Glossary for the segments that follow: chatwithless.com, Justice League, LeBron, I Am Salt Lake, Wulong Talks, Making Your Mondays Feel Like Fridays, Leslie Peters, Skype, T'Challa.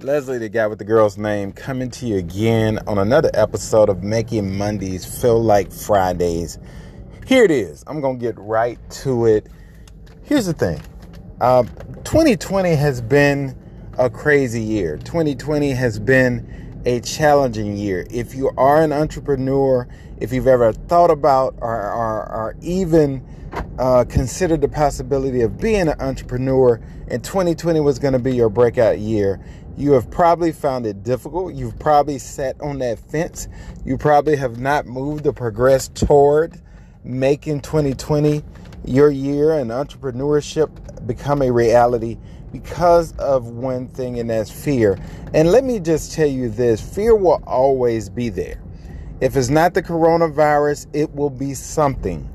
Leslie, the guy with the girl's name, coming to you again on another episode of Making Mondays Feel Like Fridays. Here it is. I'm going to get right to it. Here's the thing. 2020 has been a crazy year. 2020 has been a challenging year. If you are an entrepreneur, if you've ever thought about or even considered the possibility of being an entrepreneur, and 2020 was going to be your breakout year. You have probably found it difficult. You've probably sat on that fence. You probably have not moved or progressed toward making 2020 your year and entrepreneurship become a reality because of one thing, and that's fear. And let me just tell you this, fear will always be there. If it's not the coronavirus, it will be something.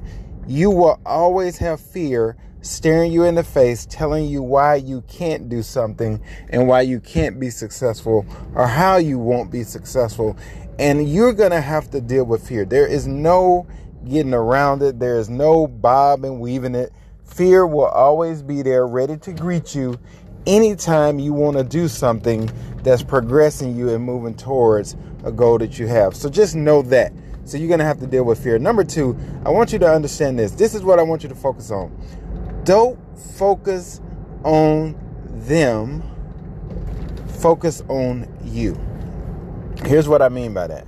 You will always have fear staring you in the face, telling you why you can't do something and why you can't be successful or how you won't be successful. And you're going to have to deal with fear. There is no getting around it. There is no bob and weaving it. Fear will always be there, ready to greet you anytime you want to do something that's progressing you and moving towards a goal that you have. So just know that. So you're going to have to deal with fear. Number two, I want you to understand this. This is what I want you to focus on. Don't focus on them. Focus on you. Here's what I mean by that.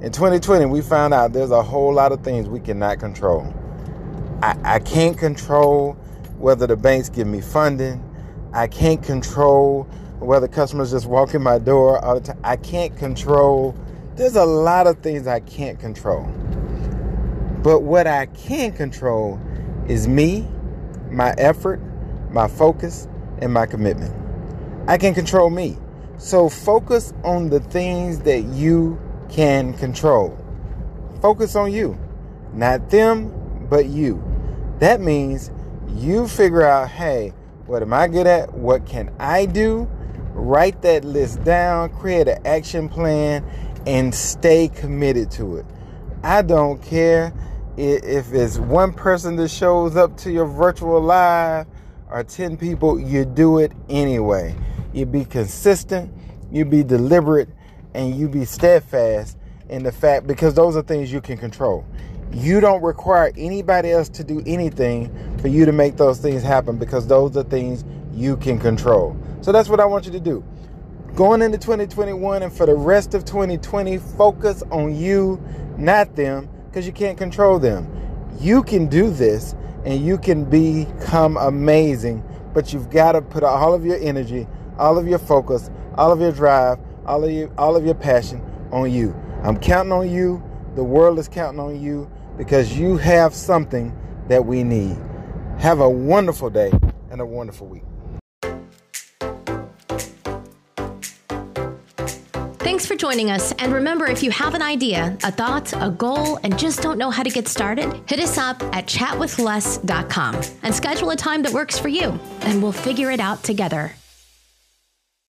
In 2020, we found out there's a whole lot of things we cannot control. I can't control whether the banks give me funding. I can't control whether customers just walk in my door all the time. I can't control. There's a lot of things I can't control. But what I can control is me, my effort, my focus, and my commitment. I can control me. So focus on the things that you can control. Focus on you. Not them, but you. That means you figure out, hey, what am I good at? What can I do? Write that list down, create an action plan, and stay committed to it. I don't care if it's one person that shows up to your virtual live or 10 people, you do it anyway. You be consistent, you be deliberate, and you be steadfast in the fact, because those are things you can control. You don't require anybody else to do anything for you to make those things happen, because those are things you can control. So that's what I want you to do. Going into 2021 and for the rest of 2020, focus on you, not them, because you can't control them. You can do this and you can become amazing, but you've got to put all of your energy, all of your focus, all of your drive, all of your passion on you. I'm counting on you. The world is counting on you, because you have something that we need. Have a wonderful day and a wonderful week. Thanks for joining us. And remember, if you have an idea, a thought, a goal, and just don't know how to get started, hit us up at chatwithless.com and schedule a time that works for you, and we'll figure it out together.